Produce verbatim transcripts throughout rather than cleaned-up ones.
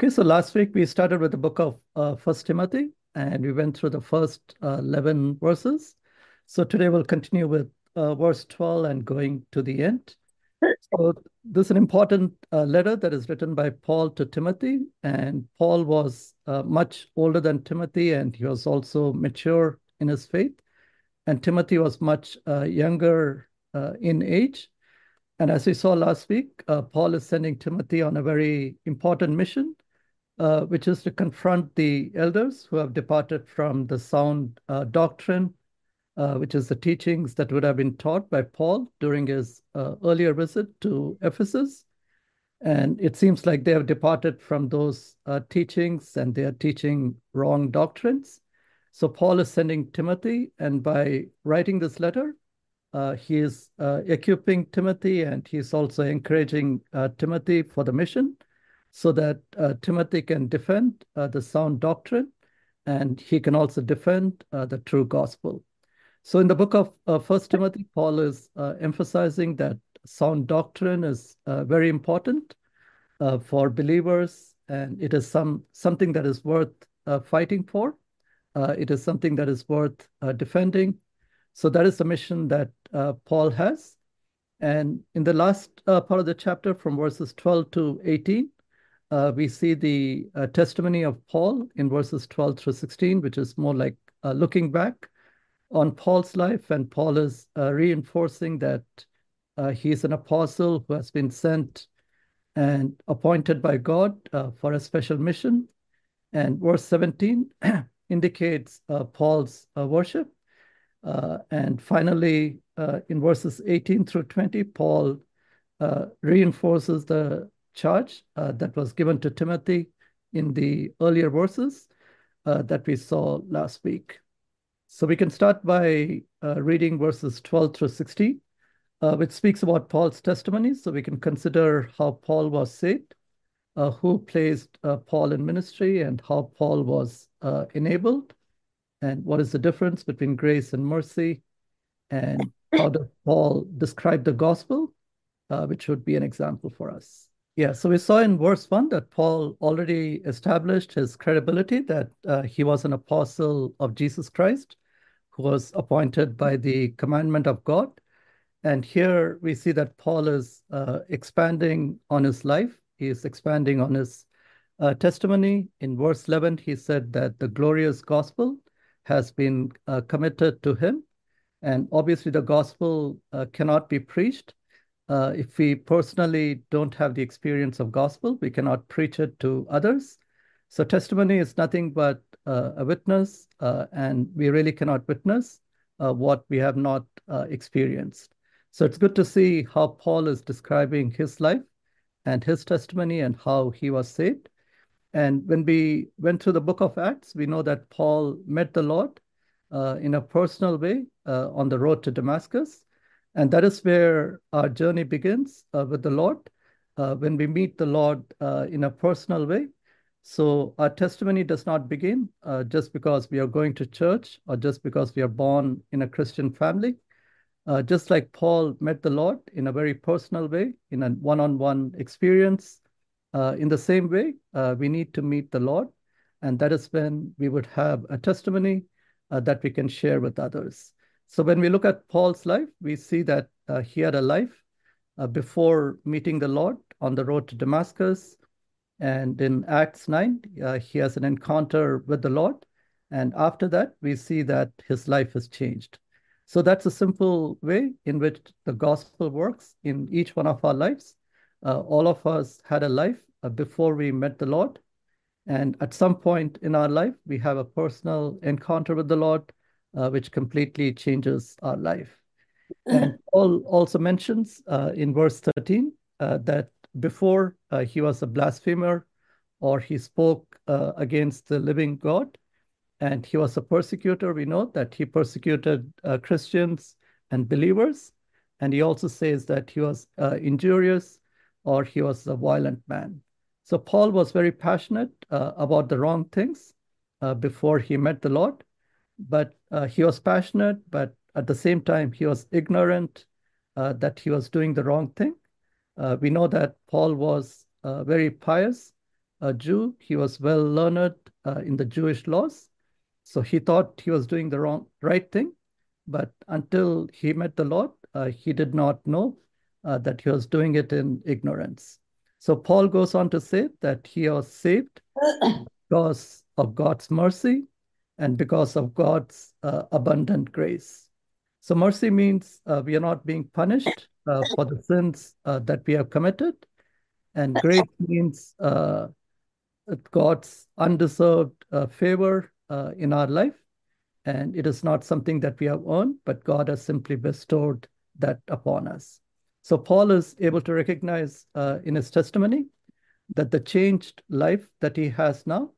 Okay, so last week we started with the book of uh, First Timothy, and we went through the first uh, eleven verses. So today we'll continue with uh, verse twelve and going to the end. So this is an important uh, letter that is written by Paul to Timothy, and Paul was uh, much older than Timothy, and he was also mature in his faith, and Timothy was much uh, younger uh, in age. And as we saw last week, uh, Paul is sending Timothy on a very important mission, uh, which is to confront the elders who have departed from the sound uh, doctrine, uh, which is the teachings that would have been taught by Paul during his uh, earlier visit to Ephesus. And it seems like they have departed from those uh, teachings, and they are teaching wrong doctrines. So Paul is sending Timothy, and by writing this letter, Uh, he is uh, equipping Timothy, and he is also encouraging uh, Timothy for the mission, so that uh, Timothy can defend uh, the sound doctrine, and he can also defend uh, the true gospel. So in the book of uh, First Timothy, Paul is uh, emphasizing that sound doctrine is uh, very important uh, for believers, and it is some something that is worth uh, fighting for. Uh, it is something that is worth uh, defending. So that is the mission that uh, Paul has. And in the last uh, part of the chapter, from verses twelve to eighteen, uh, we see the uh, testimony of Paul in verses twelve through sixteen, which is more like uh, looking back on Paul's life. And Paul is uh, reinforcing that uh, he is an apostle who has been sent and appointed by God uh, for a special mission. And verse seventeen indicates uh, Paul's uh, worship. Uh, and finally, uh, in verses eighteen through twenty, Paul uh, reinforces the charge uh, that was given to Timothy in the earlier verses uh, that we saw last week. So we can start by uh, reading verses twelve through sixteen, uh, which speaks about Paul's testimony. So we can consider how Paul was saved, uh, who placed uh, Paul in ministry, and how Paul was uh, enabled. And what is the difference between grace and mercy? And how does Paul describe the gospel, uh, which would be an example for us? Yeah, so we saw in verse one that Paul already established his credibility, that uh, he was an apostle of Jesus Christ, who was appointed by the commandment of God. And here we see that Paul is uh, expanding on his life. He is expanding on his uh, testimony. In verse eleven, he said that the glorious gospel has been uh, committed to him. And obviously the gospel uh, cannot be preached. Uh, if we personally don't have the experience of gospel, we cannot preach it to others. So testimony is nothing but uh, a witness, uh, and we really cannot witness uh, what we have not uh, experienced. So it's good to see how Paul is describing his life and his testimony and how he was saved. And when we went through the book of Acts, we know that Paul met the Lord uh, in a personal way uh, on the road to Damascus. And that is where our journey begins uh, with the Lord, uh, when we meet the Lord uh, in a personal way. So our testimony does not begin uh, just because we are going to church or just because we are born in a Christian family. Uh, just like Paul met the Lord in a very personal way, in a one-on-one experience, Uh, in the same way, uh, we need to meet the Lord, and that is when we would have a testimony uh, that we can share with others. So when we look at Paul's life, we see that uh, he had a life uh, before meeting the Lord on the road to Damascus. And in Acts nine, uh, he has an encounter with the Lord. And after that, we see that his life has changed. So that's a simple way in which the gospel works in each one of our lives. Uh, all of us had a life uh, before we met the Lord. And at some point in our life, we have a personal encounter with the Lord, uh, which completely changes our life. And Paul also mentions uh, in verse thirteen uh, that before uh, he was a blasphemer, or he spoke uh, against the living God, and he was a persecutor. We know that he persecuted uh, Christians and believers. And he also says that he was uh, injurious, or he was a violent man. So Paul was very passionate uh, about the wrong things uh, before he met the Lord, but uh, he was passionate, but at the same time, he was ignorant uh, that he was doing the wrong thing. Uh, we know that Paul was uh, very pious, a Jew. He was well learned uh, in the Jewish laws. So he thought he was doing the wrong, right thing. But until he met the Lord, uh, he did not know uh, that he was doing it in ignorance. So Paul goes on to say that he was saved because of God's mercy and because of God's uh, abundant grace. So mercy means uh, we are not being punished uh, for the sins uh, that we have committed. And grace means uh, God's undeserved uh, favor uh, in our life. And it is not something that we have earned, but God has simply bestowed that upon us. So Paul is able to recognize uh, in his testimony that the changed life that he has now,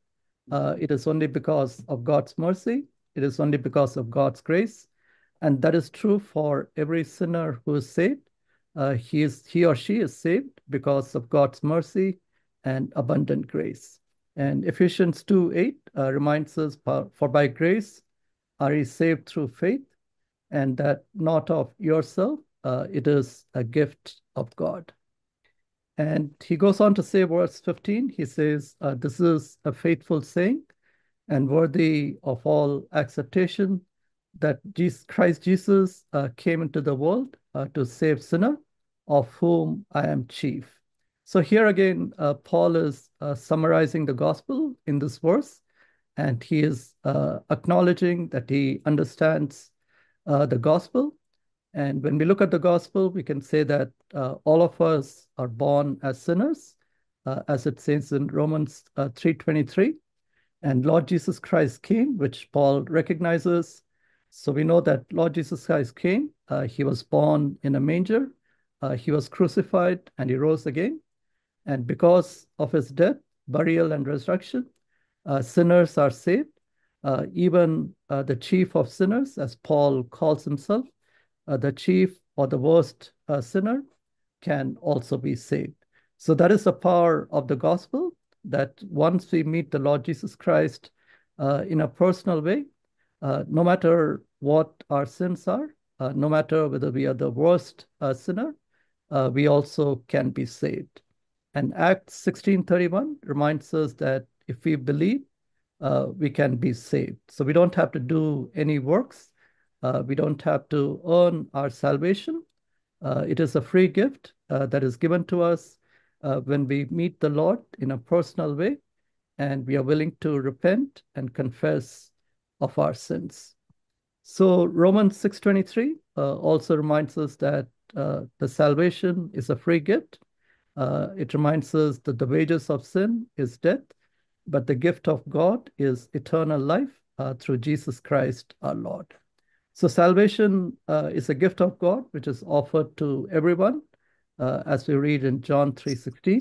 Uh, it is only because of God's mercy. It is only because of God's grace. And that is true for every sinner who is saved. Uh, he is, he or she is saved because of God's mercy and abundant grace. And Ephesians two eight uh, reminds us, for by grace are ye saved through faith, and that not of yourself, uh, it is a gift of God. And he goes on to say, verse fifteen, he says, uh, this is a faithful saying and worthy of all acceptation, that Jesus, Christ Jesus uh, came into the world uh, to save sinner, of whom I am chief. So here again, uh, Paul is uh, summarizing the gospel in this verse, and he is uh, acknowledging that he understands uh, the gospel. And when we look at the gospel, we can say that uh, all of us are born as sinners, uh, as it says in Romans uh, three twenty-three. And Lord Jesus Christ came, which Paul recognizes. So we know that Lord Jesus Christ came. Uh, he was born in a manger. Uh, he was crucified and he rose again. And because of his death, burial, and resurrection, uh, sinners are saved. Uh, even uh, the chief of sinners, as Paul calls himself, Uh, the chief or the worst uh, sinner can also be saved. So that is the power of the gospel, that once we meet the Lord Jesus Christ uh, in a personal way, uh, no matter what our sins are, uh, no matter whether we are the worst uh, sinner, uh, we also can be saved. And Acts sixteen thirty-one reminds us that if we believe, uh, we can be saved. So we don't have to do any works. Uh, we don't have to earn our salvation. Uh, it is a free gift uh, that is given to us uh, when we meet the Lord in a personal way, and we are willing to repent and confess of our sins. So Romans six twenty-three uh, also reminds us that uh, the salvation is a free gift. Uh, it reminds us that the wages of sin is death, but the gift of God is eternal life uh, through Jesus Christ our Lord. So salvation uh, is a gift of God, which is offered to everyone, uh, as we read in John three sixteen.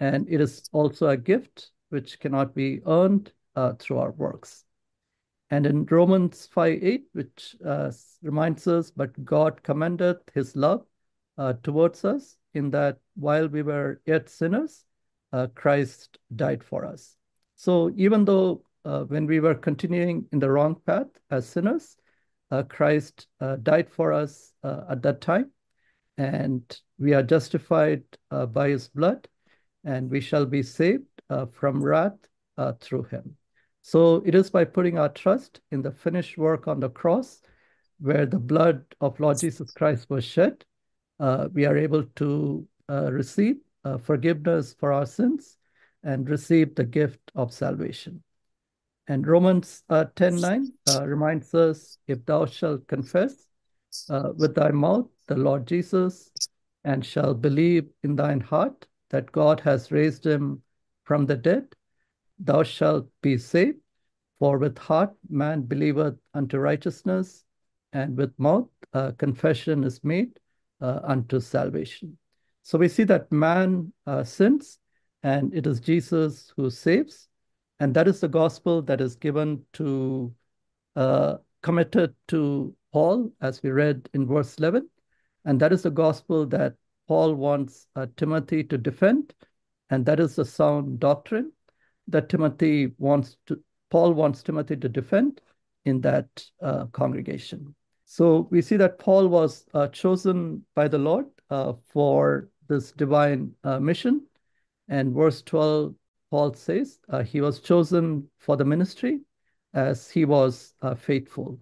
And it is also a gift which cannot be earned uh, through our works. And in Romans five eight, which uh, reminds us, but God commendeth his love uh, towards us, in that while we were yet sinners, uh, Christ died for us. So even though uh, when we were continuing in the wrong path as sinners, Uh, Christ uh, died for us uh, at that time, and we are justified uh, by his blood, and we shall be saved uh, from wrath uh, through him. So it is by putting our trust in the finished work on the cross, where the blood of Lord Jesus Christ was shed, uh, we are able to uh, receive uh, forgiveness for our sins and receive the gift of salvation. And Romans uh, ten nine uh, reminds us, if thou shalt confess uh, with thy mouth the Lord Jesus, and shall believe in thine heart that God has raised him from the dead, thou shalt be saved. For with heart man believeth unto righteousness, and with mouth uh, confession is made uh, unto salvation. So we see that man uh, sins, and it is Jesus who saves. And that is the gospel that is given to, uh, committed to Paul, as we read in verse eleven. And that is the gospel that Paul wants uh, Timothy to defend. And that is the sound doctrine that Timothy wants to, Paul wants Timothy to defend in that uh, congregation. So we see that Paul was uh, chosen by the Lord uh, for this divine uh, mission. And verse twelve Paul says, uh, he was chosen for the ministry as he was uh, faithful.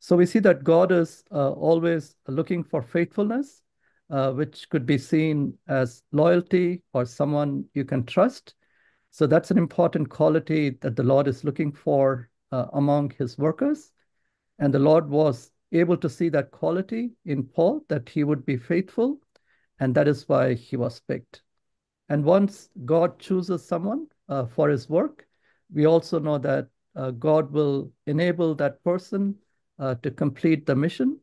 So we see that God is uh, always looking for faithfulness, uh, which could be seen as loyalty or someone you can trust. So that's an important quality that the Lord is looking for uh, among his workers. And the Lord was able to see that quality in Paul, that he would be faithful, and that is why he was picked. And once God chooses someone uh, for his work, we also know that uh, God will enable that person uh, to complete the mission.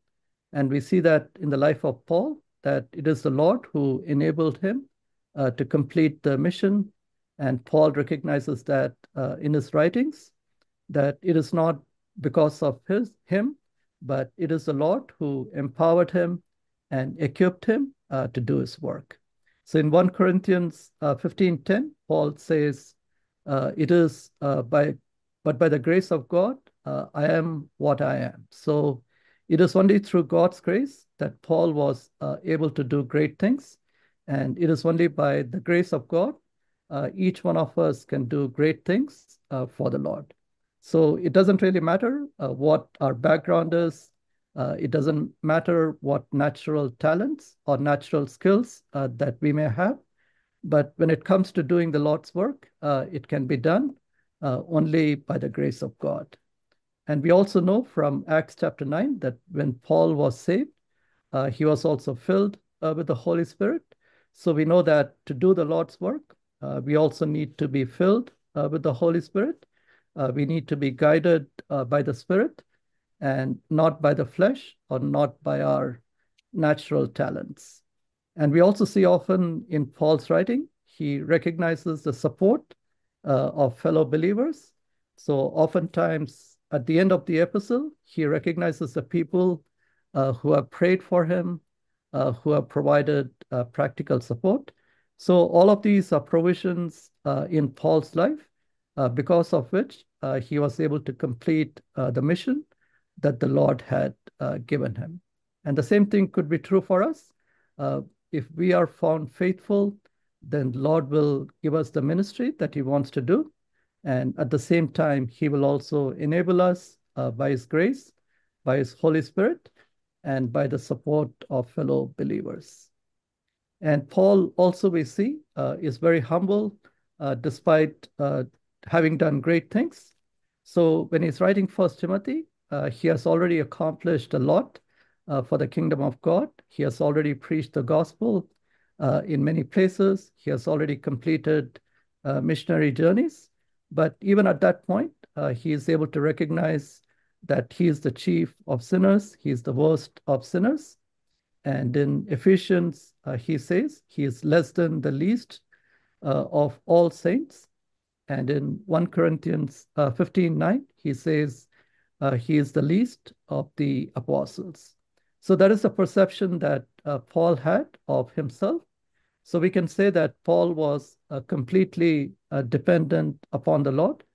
And we see that in the life of Paul, that it is the Lord who enabled him uh, to complete the mission. And Paul recognizes that uh, in his writings, that it is not because of his, him, but it is the Lord who empowered him and equipped him uh, to do his work. So in First Corinthians uh, fifteen ten, Paul says, uh, it is uh, by, but by the grace of God, uh, I am what I am. So it is only through God's grace that Paul was uh, able to do great things. And it is only by the grace of God, uh, each one of us can do great things uh, for the Lord. So it doesn't really matter uh, what our background is. Uh, it doesn't matter what natural talents or natural skills uh, that we may have. But when it comes to doing the Lord's work, uh, it can be done uh, only by the grace of God. And we also know from Acts chapter nine that when Paul was saved, uh, he was also filled uh, with the Holy Spirit. So we know that to do the Lord's work, uh, we also need to be filled uh, with the Holy Spirit. Uh, we need to be guided uh, by the Spirit, and not by the flesh or not by our natural talents. And we also see often in Paul's writing, he recognizes the support uh, of fellow believers. So oftentimes at the end of the epistle, he recognizes the people uh, who have prayed for him, uh, who have provided uh, practical support. So all of these are provisions uh, in Paul's life, uh, because of which uh, he was able to complete uh, the mission that the Lord had uh, given him. And the same thing could be true for us. Uh, if we are found faithful, then the Lord will give us the ministry that he wants to do. And at the same time, he will also enable us uh, by his grace, by his Holy Spirit, and by the support of fellow believers. And Paul also, we see, uh, is very humble uh, despite uh, having done great things. So when he's writing First Timothy, Uh, he has already accomplished a lot uh, for the kingdom of God. He has already preached the gospel uh, in many places. He has already completed uh, missionary journeys. But even at that point, uh, he is able to recognize that he is the chief of sinners. He is the worst of sinners. And in Ephesians, uh, he says he is less than the least uh, of all saints. And in First Corinthians uh, fifteen nine, he says, Uh, he is the least of the apostles. So that is the perception that uh, Paul had of himself. So we can say that Paul was uh, completely uh, dependent upon the Lord.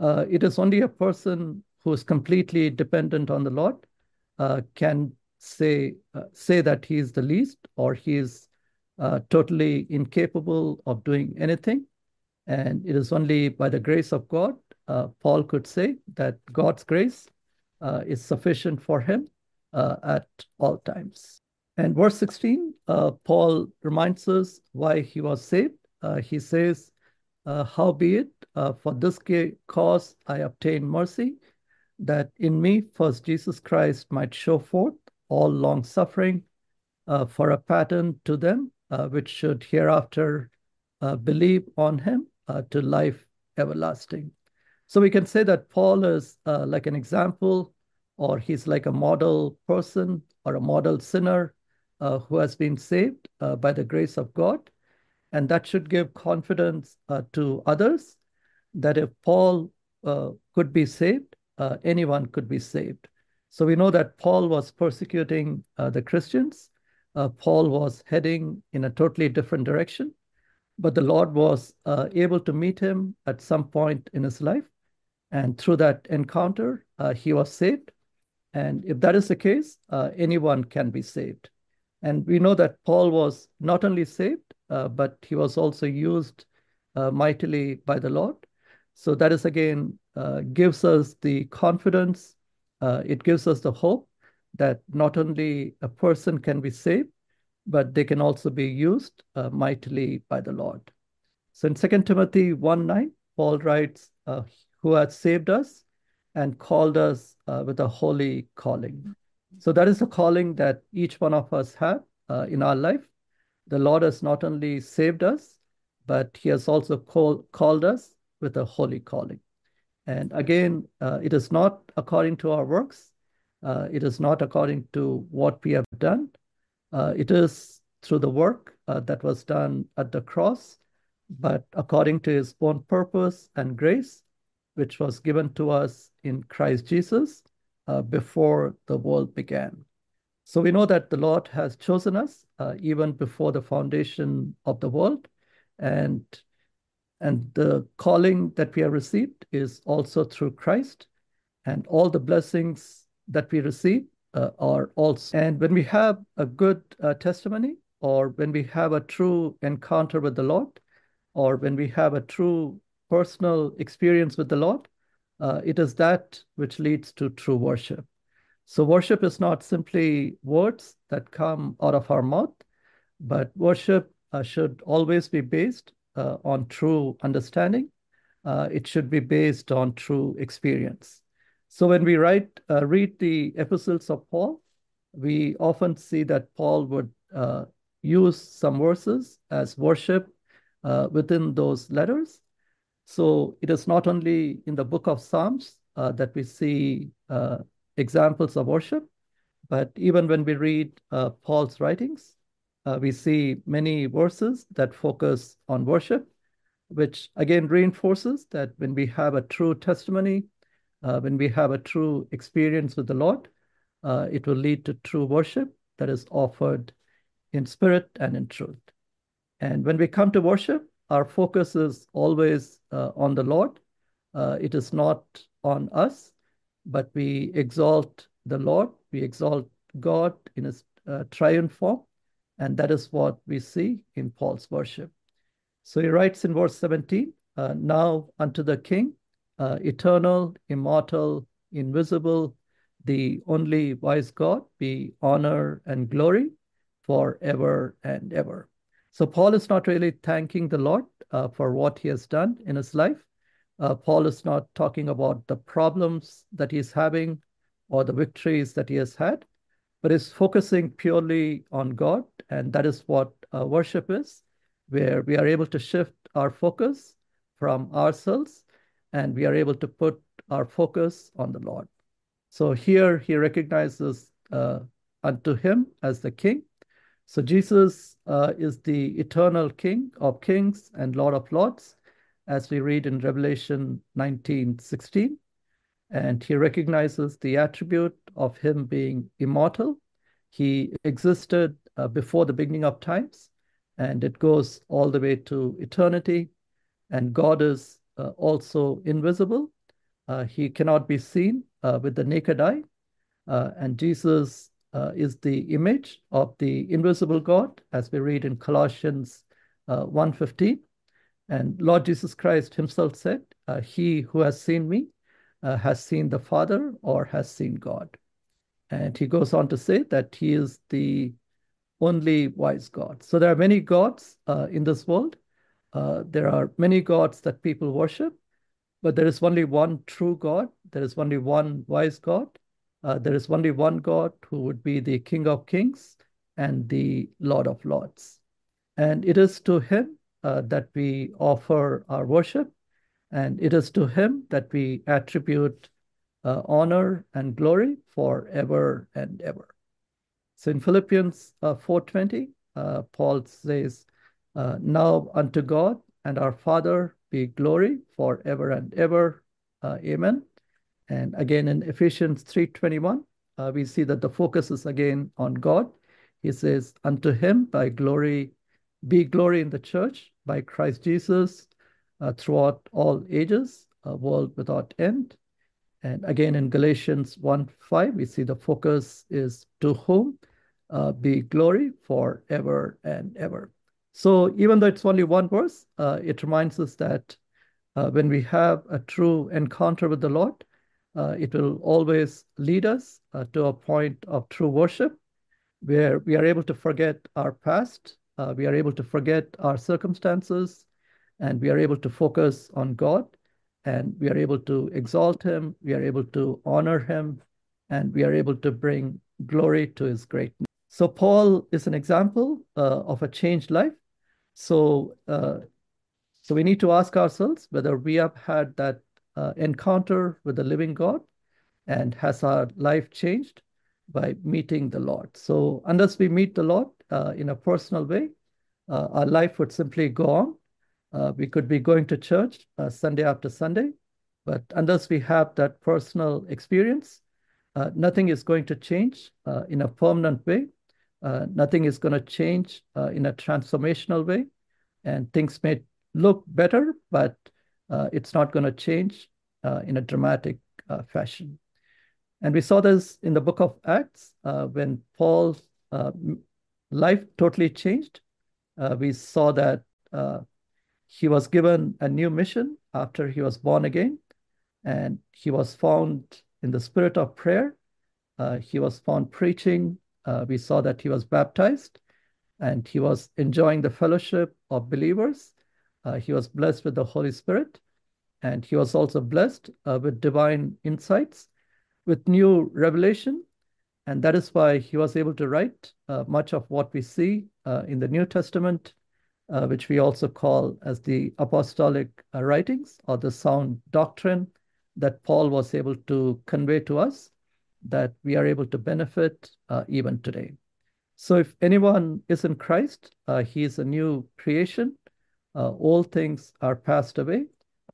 Uh, it is only a person who is completely dependent on the Lord uh, can say, uh, say that he is the least, or he is uh, totally incapable of doing anything. And it is only by the grace of God Uh, Paul could say that God's grace uh, is sufficient for him uh, at all times. And verse sixteen, uh, Paul reminds us why he was saved. Uh, he says, uh, howbeit, uh, for this cause I obtained mercy, that in me first Jesus Christ might show forth all long suffering uh, for a pattern to them, uh, which should hereafter uh, believe on him uh, to life everlasting. So we can say that Paul is uh, like an example, or he's like a model person or a model sinner uh, who has been saved uh, by the grace of God. And that should give confidence uh, to others that if Paul uh, could be saved, uh, anyone could be saved. So we know that Paul was persecuting uh, the Christians. Uh, Paul was heading in a totally different direction, but the Lord was uh, able to meet him at some point in his life. And through that encounter, uh, he was saved. And if that is the case, uh, anyone can be saved. And we know that Paul was not only saved, uh, but he was also used uh, mightily by the Lord. So that is again, uh, gives us the confidence, uh, it gives us the hope that not only a person can be saved, but they can also be used uh, mightily by the Lord. So in Second Timothy one nine, Paul writes, uh, who has saved us and called us uh, with a holy calling. So that is the calling that each one of us have uh, in our life. The Lord has not only saved us, but he has also call, called us with a holy calling. And again, uh, it is not according to our works. Uh, it is not according to what we have done. Uh, it is through the work uh, that was done at the cross, but according to his own purpose and grace, which was given to us in Christ Jesus uh, before the world began. So we know that the Lord has chosen us uh, even before the foundation of the world. And, and the calling that we have received is also through Christ. And all the blessings that we receive uh, are also. And when we have a good uh, testimony, or when we have a true encounter with the Lord, or when we have a true personal experience with the Lord, uh, it is that which leads to true worship. So worship is not simply words that come out of our mouth, but worship uh, should always be based uh, on true understanding. Uh, it should be based on true experience. So when we write, uh, read the epistles of Paul, we often see that Paul would uh, use some verses as worship uh, within those letters. So it is not only in the book of Psalms uh, that we see uh, examples of worship, but even when we read uh, Paul's writings, uh, we see many verses that focus on worship, which again reinforces that when we have a true testimony, uh, when we have a true experience with the Lord, uh, it will lead to true worship that is offered in spirit and in truth. And when we come to worship, our focus is always uh, on the Lord. Uh, it is not on us, but we exalt the Lord, we exalt God in his uh, triune form, and that is what we see in Paul's worship. So he writes in verse seventeen, uh, now unto the King, uh, eternal, immortal, invisible, the only wise God, be honor and glory forever and ever. So Paul is not really thanking the Lord uh, for what he has done in his life. Uh, Paul is not talking about the problems that he's having or the victories that he has had, but is focusing purely on God. And that is what uh, worship is, where we are able to shift our focus from ourselves and we are able to put our focus on the Lord. So here he recognizes uh, unto him as the King. So Jesus uh, is the eternal King of kings and Lord of lords, as we read in Revelation nineteen sixteen, and he recognizes the attribute of him being immortal. He existed uh, before the beginning of times, and it goes all the way to eternity. And God is uh, also invisible. Uh, he cannot be seen uh, with the naked eye. Uh, and Jesus uh, is the image of the invisible God, as we read in Colossians uh, one fifteen. And Lord Jesus Christ himself said, uh, he who has seen me uh, has seen the Father or has seen God. And he goes on to say that he is the only wise God. So there are many gods uh, in this world. Uh, there are many gods that people worship, but there is only one true God. There is only one wise God. Uh, there is only one God who would be the King of kings and the Lord of lords. And it is to him Uh, that we offer our worship, and it is to him that we attribute uh, honor and glory forever and ever. So in Philippians uh, four twenty, uh, Paul says, uh, now unto God and our Father be glory forever and ever. Uh, amen. And again in Ephesians three twenty-one, uh, we see that the focus is again on God. He says, unto him by glory be glory in the church by Christ Jesus uh, throughout all ages, a world without end. And again in Galatians one five, we see the focus is to whom uh, be glory forever and ever. So even though it's only one verse, uh, it reminds us that uh, when we have a true encounter with the Lord, uh, it will always lead us uh, to a point of true worship, where we are able to forget our past, uh, we are able to forget our circumstances, and we are able to focus on God, and we are able to exalt Him, we are able to honor Him, and we are able to bring glory to His greatness. So Paul is an example uh, of a changed life. So, uh, so we need to ask ourselves whether we have had that uh, encounter with the living God, and has our life changed by meeting the Lord. So unless we meet the Lord uh, in a personal way, uh, our life would simply go on. Uh, we could be going to church uh, Sunday after Sunday, but unless we have that personal experience, uh, nothing is going to change uh, in a permanent way. Uh, nothing is going to change uh, in a transformational way. And things may look better, but uh, it's not going to change uh, in a dramatic uh, fashion. And we saw this in the book of Acts, uh, when Paul's uh, life totally changed. Uh, we saw that uh, he was given a new mission after he was born again, and he was found in the spirit of prayer. Uh, he was found preaching. Uh, we saw that he was baptized, and he was enjoying the fellowship of believers. Uh, he was blessed with the Holy Spirit, and he was also blessed uh, with divine insights, with new revelation, and that is why he was able to write uh, much of what we see uh, in the New Testament, uh, which we also call as the apostolic uh, writings, or the sound doctrine that Paul was able to convey to us, that we are able to benefit uh, even today. So if anyone is in Christ, uh, he is a new creation. Uh, all things are passed away.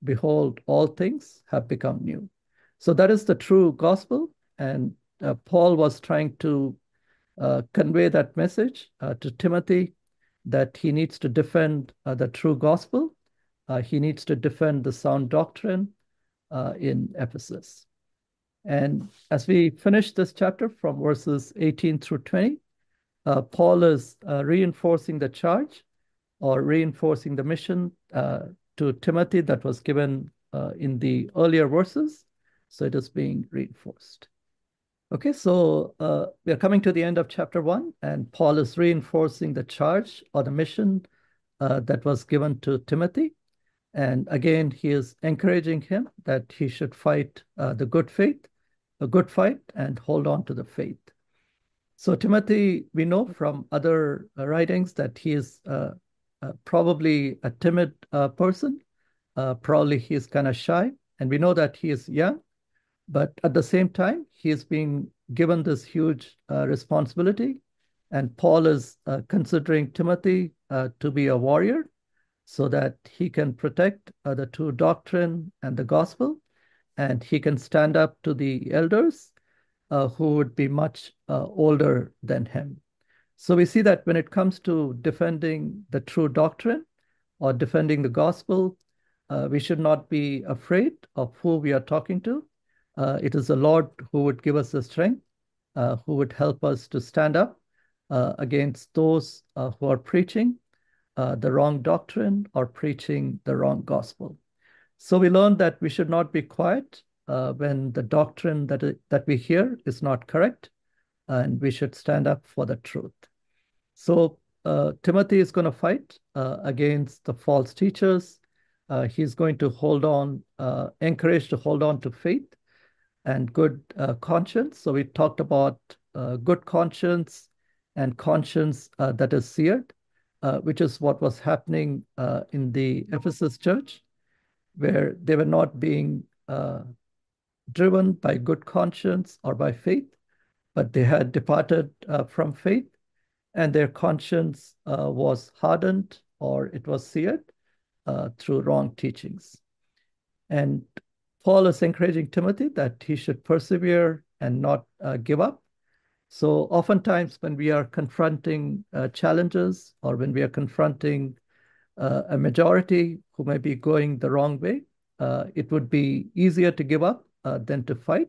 Behold, all things have become new. So that is the true gospel, and uh, Paul was trying to uh, convey that message uh, to Timothy, that he needs to defend uh, the true gospel. Uh, he needs to defend the sound doctrine uh, in Ephesus. And as we finish this chapter from verses eighteen through twenty, uh, Paul is uh, reinforcing the charge, or reinforcing the mission uh, to Timothy that was given uh, in the earlier verses. So it is being reinforced. Okay, so uh, we are coming to the end of chapter one, and Paul is reinforcing the charge, or the mission uh, that was given to Timothy. And again, he is encouraging him that he should fight uh, the good faith, a good fight, and hold on to the faith. So Timothy, we know from other writings that he is uh, uh, probably a timid uh, person. Uh, probably he is kind of shy, and we know that he is young. But at the same time, he is being given this huge uh, responsibility, and Paul is uh, considering Timothy uh, to be a warrior, so that he can protect uh, the true doctrine and the gospel, and he can stand up to the elders uh, who would be much uh, older than him. So we see that when it comes to defending the true doctrine or defending the gospel, uh, we should not be afraid of who we are talking to. Uh, it is the Lord who would give us the strength, uh, who would help us to stand up uh, against those uh, who are preaching uh, the wrong doctrine or preaching the wrong gospel. So we learned that we should not be quiet uh, when the doctrine that, that we hear is not correct, and we should stand up for the truth. So uh, Timothy is going to fight uh, against the false teachers. Uh, he's going to hold on, uh, encouraged to hold on to faith and good uh, conscience. So we talked about uh, good conscience and conscience uh, that is seared, uh, which is what was happening uh, in the Ephesus church, where they were not being uh, driven by good conscience or by faith, but they had departed uh, from faith, and their conscience uh, was hardened, or it was seared uh, through wrong teachings. And Paul is encouraging Timothy that he should persevere and not uh, give up. So oftentimes when we are confronting uh, challenges, or when we are confronting uh, a majority who may be going the wrong way, uh, it would be easier to give up uh, than to fight.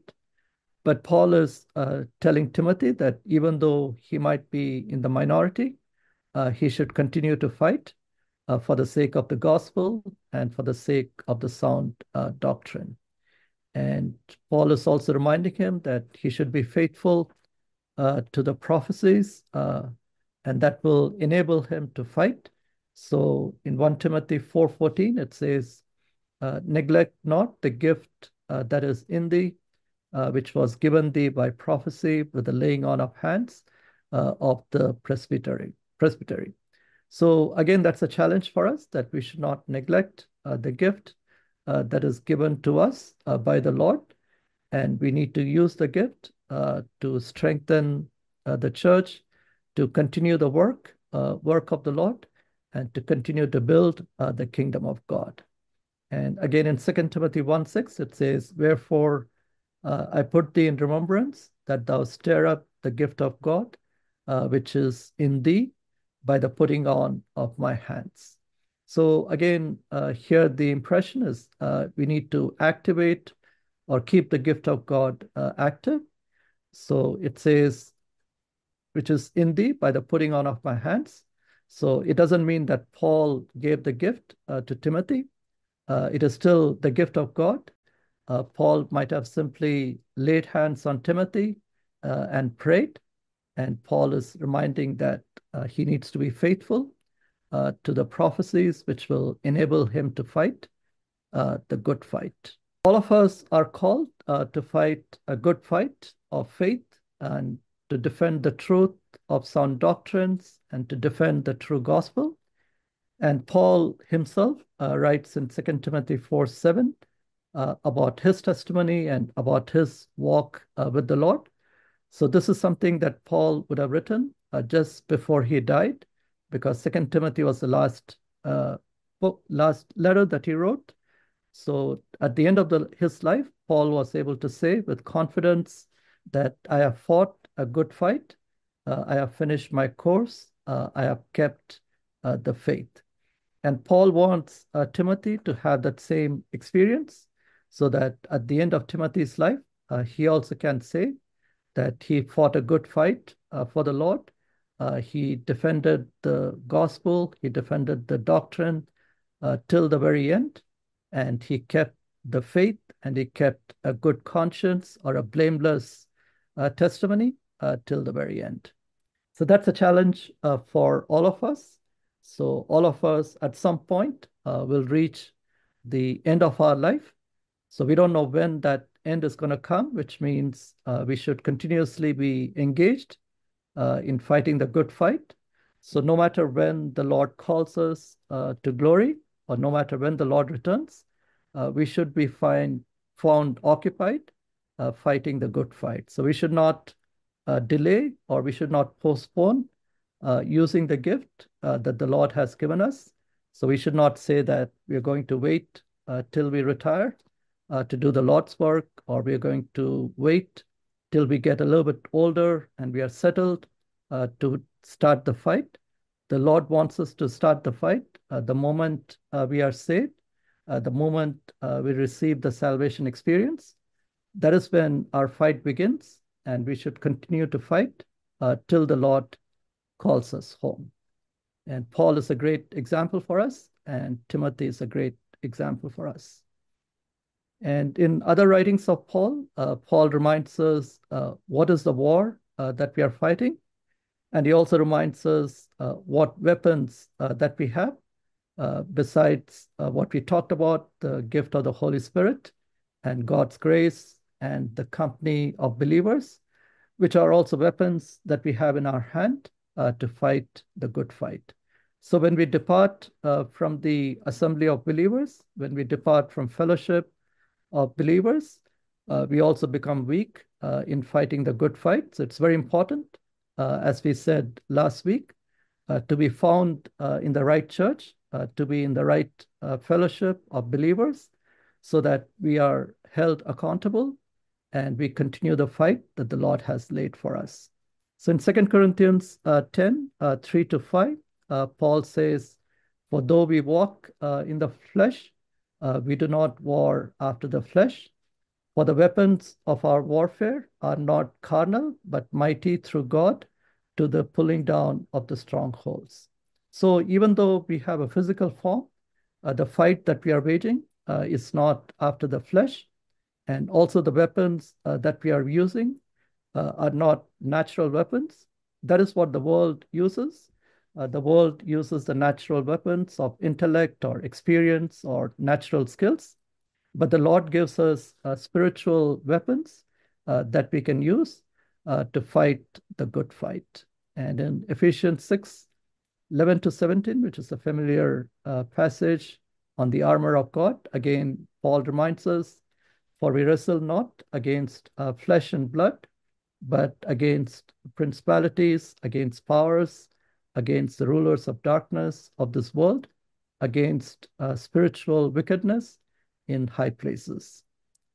But Paul is uh, telling Timothy that even though he might be in the minority, uh, he should continue to fight uh, for the sake of the gospel and for the sake of the sound uh, doctrine. And Paul is also reminding him that he should be faithful uh, to the prophecies, uh, and that will enable him to fight. So in First Timothy four fourteen, it says, uh, neglect not the gift uh, that is in thee, uh, which was given thee by prophecy with the laying on of hands uh, of the presbytery. presbytery. So again, that's a challenge for us, that we should not neglect uh, the gift uh, that is given to us uh, by the Lord. And we need to use the gift uh, to strengthen uh, the church, to continue the work, uh, work of the Lord, and to continue to build uh, the kingdom of God. And again, in Second Timothy one six, it says, wherefore uh, I put thee in remembrance, that thou stir up the gift of God, uh, which is in thee, by the putting on of my hands. So again, uh, here the impression is uh, we need to activate or keep the gift of God uh, active. So it says, which is in thee by the putting on of my hands. So it doesn't mean that Paul gave the gift uh, to Timothy. Uh, it is still the gift of God. Uh, Paul might have simply laid hands on Timothy uh, and prayed. And Paul is reminding that uh, he needs to be faithful uh, to the prophecies which will enable him to fight uh, the good fight. All of us are called uh, to fight a good fight of faith and to defend the truth of sound doctrines and to defend the true gospel. And Paul himself uh, writes in Second Timothy four seven uh, about his testimony and about his walk uh, with the Lord. So this is something that Paul would have written uh, just before he died, because Second Timothy was the last uh, book, last letter that he wrote. So at the end of the, his life, Paul was able to say with confidence that I have fought a good fight, Uh, I have finished my course, uh, I have kept uh, the faith. And Paul wants uh, Timothy to have that same experience, so that at the end of Timothy's life, uh, he also can say that he fought a good fight uh, for the Lord. Uh, he defended the gospel, he defended the doctrine uh, till the very end, and he kept the faith, and he kept a good conscience or a blameless uh, testimony Uh, till the very end. So that's a challenge uh, for all of us. So all of us at some point uh, will reach the end of our life. So we don't know when that end is going to come, which means uh, we should continuously be engaged uh, in fighting the good fight. So no matter when the Lord calls us uh, to glory, or no matter when the Lord returns, uh, we should be find, found occupied uh, fighting the good fight. So we should not Uh, delay, or we should not postpone uh, using the gift uh, that the Lord has given us. So we should not say that we're going to wait uh, till we retire uh, to do the Lord's work, or we're going to wait till we get a little bit older and we are settled uh, to start the fight. The Lord wants us to start the fight uh, the moment uh, we are saved, uh, the moment uh, we receive the salvation experience. That is when our fight begins. And we should continue to fight uh, till the Lord calls us home. And Paul is a great example for us, and Timothy is a great example for us. And in other writings of Paul, uh, Paul reminds us uh, what is the war uh, that we are fighting, and he also reminds us uh, what weapons uh, that we have, uh, besides uh, what we talked about, the gift of the Holy Spirit and God's grace, and the company of believers, which are also weapons that we have in our hand uh, to fight the good fight. So when we depart uh, from the assembly of believers, when we depart from fellowship of believers, uh, we also become weak uh, in fighting the good fight. So it's very important, uh, as we said last week, uh, to be found uh, in the right church, uh, to be in the right uh, fellowship of believers, so that we are held accountable and we continue the fight that the Lord has laid for us. So in Second Corinthians uh, ten, uh, three to five, uh, Paul says, for though we walk uh, in the flesh, uh, we do not war after the flesh. For the weapons of our warfare are not carnal, but mighty through God to the pulling down of the strongholds. So even though we have a physical form, uh, the fight that we are waging uh, is not after the flesh, and also the weapons uh, that we are using uh, are not natural weapons. That is what the world uses. Uh, the world uses the natural weapons of intellect or experience or natural skills, but the Lord gives us uh, spiritual weapons uh, that we can use uh, to fight the good fight. And in Ephesians six, eleven to seventeen, which is a familiar uh, passage on the armor of God, again, Paul reminds us, for we wrestle not against uh, flesh and blood, but against principalities, against powers, against the rulers of darkness of this world, against uh, spiritual wickedness in high places.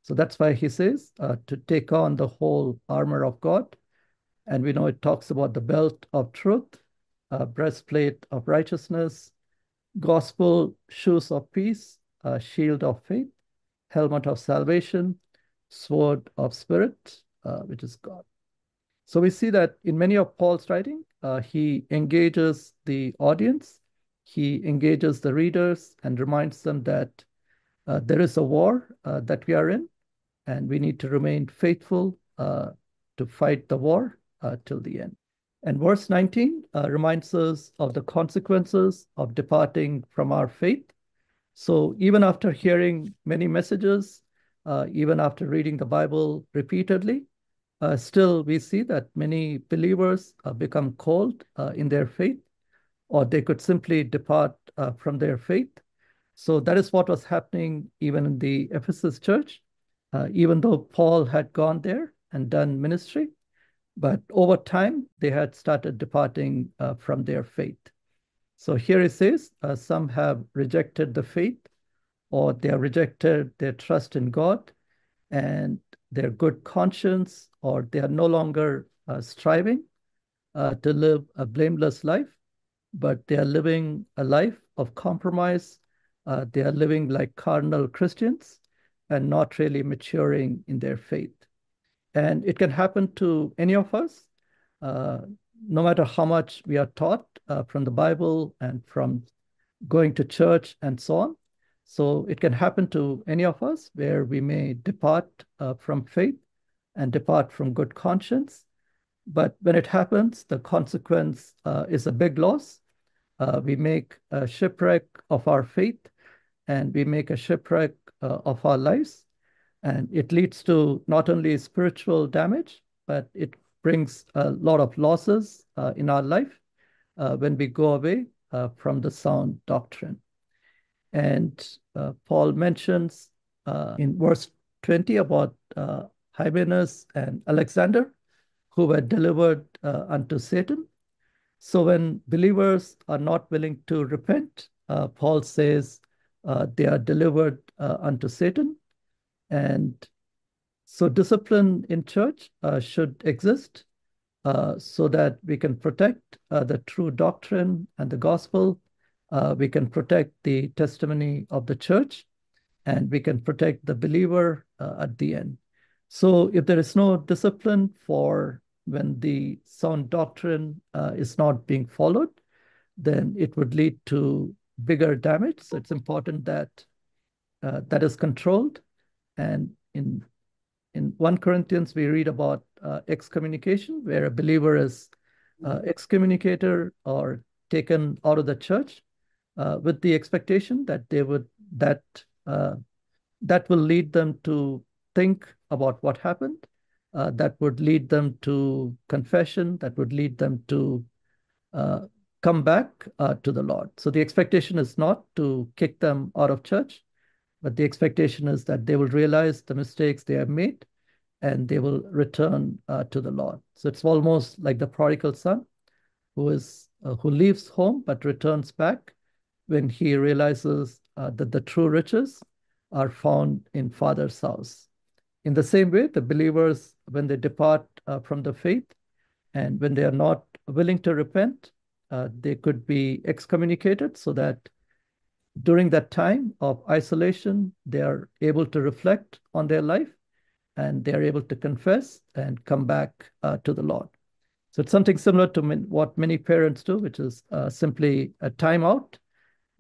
So that's why he says uh, to take on the whole armor of God. And we know it talks about the belt of truth, uh, breastplate of righteousness, gospel, shoes of peace, uh, shield of faith, helmet of salvation, sword of spirit, uh, which is God. So we see that in many of Paul's writing, Uh, he engages the audience, he engages the readers and reminds them that uh, there is a war uh, that we are in, and we need to remain faithful uh, to fight the war uh, till the end. And verse nineteen uh, reminds us of the consequences of departing from our faith. So even after hearing many messages, uh, even after reading the Bible repeatedly, Uh, still, we see that many believers uh, become cold uh, in their faith, or they could simply depart uh, from their faith. So that is what was happening even in the Ephesus church, uh, even though Paul had gone there and done ministry. But over time, they had started departing uh, from their faith. So here it says, uh, some have rejected the faith, or they have rejected their trust in God, and their good conscience, or they are no longer uh, striving uh, to live a blameless life, but they are living a life of compromise. Uh, they are living like carnal Christians and not really maturing in their faith. And it can happen to any of us, uh, no matter how much we are taught uh, from the Bible and from going to church and so on. So it can happen to any of us where we may depart uh, from faith and depart from good conscience. But when it happens, the consequence uh, is a big loss. Uh, we make a shipwreck of our faith, and we make a shipwreck uh, of our lives. And it leads to not only spiritual damage, but it brings a lot of losses uh, in our life uh, when we go away uh, from the sound doctrine. And uh, Paul mentions uh, in verse twenty about uh, Hymenaeus and Alexander, who were delivered uh, unto Satan. So when believers are not willing to repent, uh, Paul says uh, they are delivered uh, unto Satan. And so discipline in church uh, should exist uh, so that we can protect uh, the true doctrine and the gospel. Uh, we can protect the testimony of the church, and we can protect the believer uh, at the end. So if there is no discipline for when the sound doctrine uh, is not being followed, then it would lead to bigger damage. So it's important that uh, that is controlled. And in, in First Corinthians, we read about uh, excommunication, where a believer is uh, excommunicated or taken out of the church, Uh, with the expectation that they would that uh, that will lead them to think about what happened, uh, that would lead them to confession, that would lead them to uh, come back uh, to the Lord. So the expectation is not to kick them out of church, but the expectation is that they will realize the mistakes they have made, and they will return uh, to the Lord. So it's almost like the prodigal son, who is uh, who leaves home but returns back when he realizes uh, that the true riches are found in Father's house. In the same way, the believers, when they depart uh, from the faith and when they are not willing to repent, uh, they could be excommunicated so that during that time of isolation, they are able to reflect on their life, and they are able to confess and come back uh, to the Lord. So it's something similar to what many parents do, which is uh, simply a timeout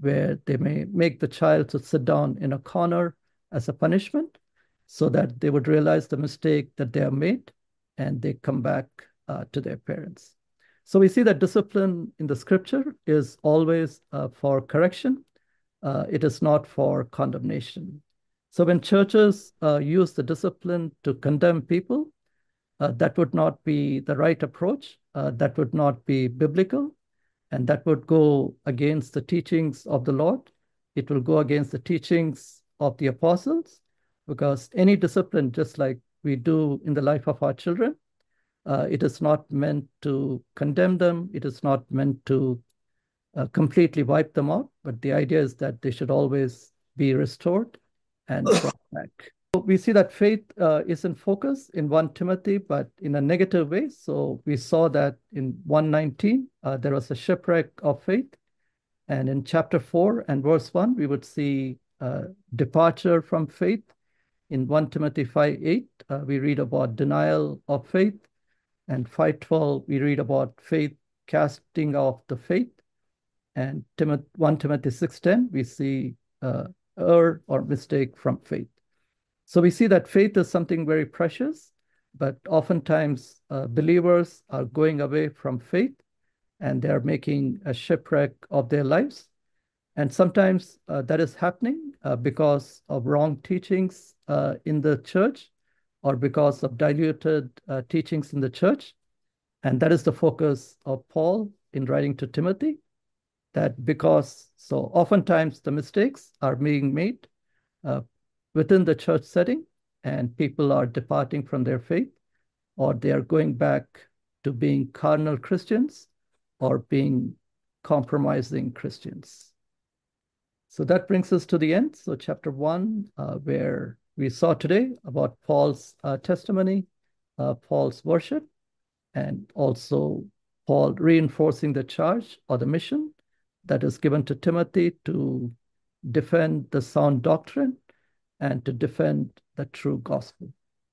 where they may make the child to sit down in a corner as a punishment so that they would realize the mistake that they have made and they come back uh, to their parents. So we see that discipline in the scripture is always uh, for correction. Uh, it is not for condemnation. So when churches uh, use the discipline to condemn people, Uh, that would not be the right approach. Uh, that would not be biblical. And that would go against the teachings of the Lord. It will go against the teachings of the apostles, because any discipline, just like we do in the life of our children, uh, it is not meant to condemn them. It is not meant to uh, completely wipe them out. But the idea is that they should always be restored and brought back. We see that faith uh, is in focus in First Timothy, but in a negative way. So we saw that in one nineteen, uh, there was a shipwreck of faith. And in chapter four and verse one, we would see uh, departure from faith. In First Timothy five eight, uh, we read about denial of faith. And five twelve, we read about faith casting off the faith. And First Timothy six ten, we see uh, error or mistake from faith. So we see that faith is something very precious, but oftentimes uh, believers are going away from faith and they're making a shipwreck of their lives. And sometimes uh, that is happening uh, because of wrong teachings uh, in the church or because of diluted uh, teachings in the church. And that is the focus of Paul in writing to Timothy, that because so oftentimes the mistakes are being made uh, within the church setting, and people are departing from their faith, or they are going back to being carnal Christians or being compromising Christians. So that brings us to the end. So chapter one, uh, where we saw today about Paul's uh, testimony, uh, Paul's worship, and also Paul reinforcing the charge or the mission that is given to Timothy to defend the sound doctrine and to defend the true gospel.